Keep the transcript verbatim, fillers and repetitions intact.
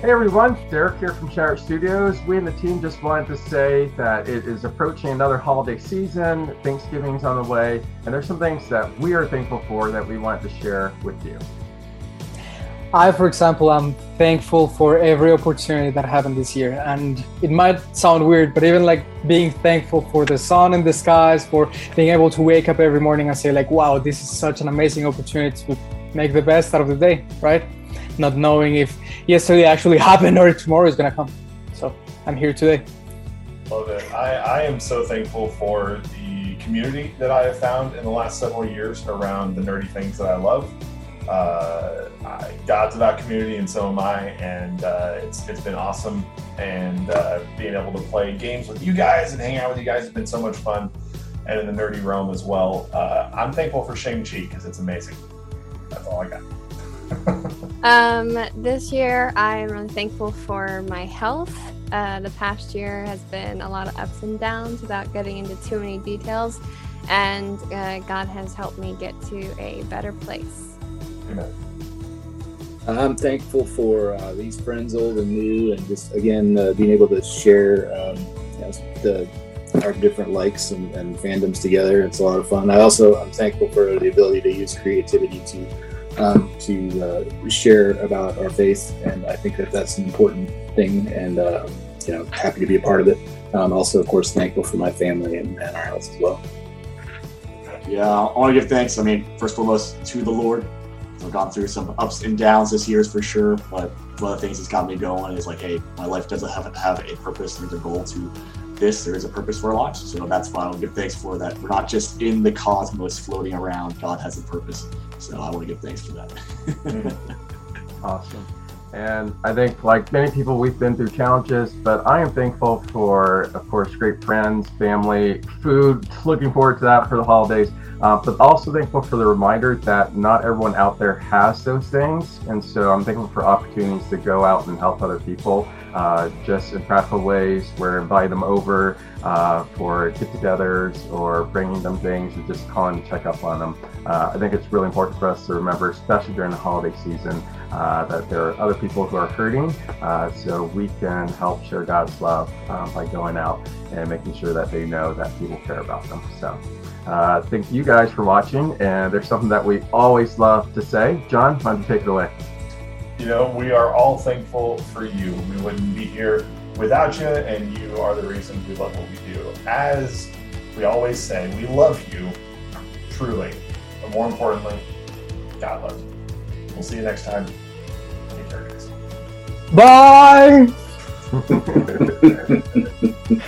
Hey everyone, Derek here from Sharet Studios. We and the team just wanted to say that it is approaching another holiday season, Thanksgiving's on the way, and there's some things that we are thankful for that we wanted to share with you. I, for example, am thankful for every opportunity that happened this year, and it might sound weird, but even like being thankful for the sun in the skies, for being able to wake up every morning and say like, wow, this is such an amazing opportunity to make the best out of the day, right? Not knowing if yesterday actually happened or tomorrow is going to come. So I'm here today. Love it. I, I am so thankful for the community that I have found in the last several years around the nerdy things that I love. Uh, I, God's about community, and so am I, and uh, it's it's been awesome. And uh, being able to play games with you guys and hang out with you guys has been so much fun, and in the nerdy realm as well. Uh, I'm thankful for Shang Chi because it's amazing. That's all I got. Um, this year, I'm really thankful for my health. Uh, the past year has been a lot of ups and downs without getting into too many details, and uh, God has helped me get to a better place. Amen. I'm thankful for uh, these friends, old and new, and just, again, uh, being able to share um, you know, the, our different likes and, and fandoms together. It's a lot of fun. I also am thankful for the ability to use creativity to Um, to uh, share about our faith, and I think that that's an important thing, and uh, you know, happy to be a part of it. Um, also, of course, thankful for my family and, and our house as well. Yeah, I want to give thanks, I mean, first and foremost, to the Lord. I've gone through some ups and downs this year for sure, but one of the things that's got me going is like, hey, my life doesn't have, have a purpose, there's a goal to this, there is a purpose for our lives, so that's fine. I'll give thanks for that. We're not just in the cosmos floating around, God has a purpose, so I want to give thanks for that. Awesome. And I think, like many people, we've been through challenges, but I am thankful for, of course, great friends, family, food, looking forward to that for the holidays, uh, but also thankful for the reminder that not everyone out there has those things, and so I'm thankful for opportunities to go out and help other people, uh, just in practical ways, where invite them over uh, for get-togethers or bringing them things and just calling to check up on them. Uh, I think it's really important for us to remember, especially during the holiday season, uh, that there are other people who are hurting, uh, so we can help share God's love um, by going out and making sure that they know that people care about them. So uh, thank you guys for watching, and there's something that we always love to say. John, why don't you take it away? You know, we are all thankful for you. We wouldn't be here without you, and you are the reason we love what we do. As we always say, we love you, truly. But more importantly, God loves you. We'll see you next time. Take care, guys. Bye!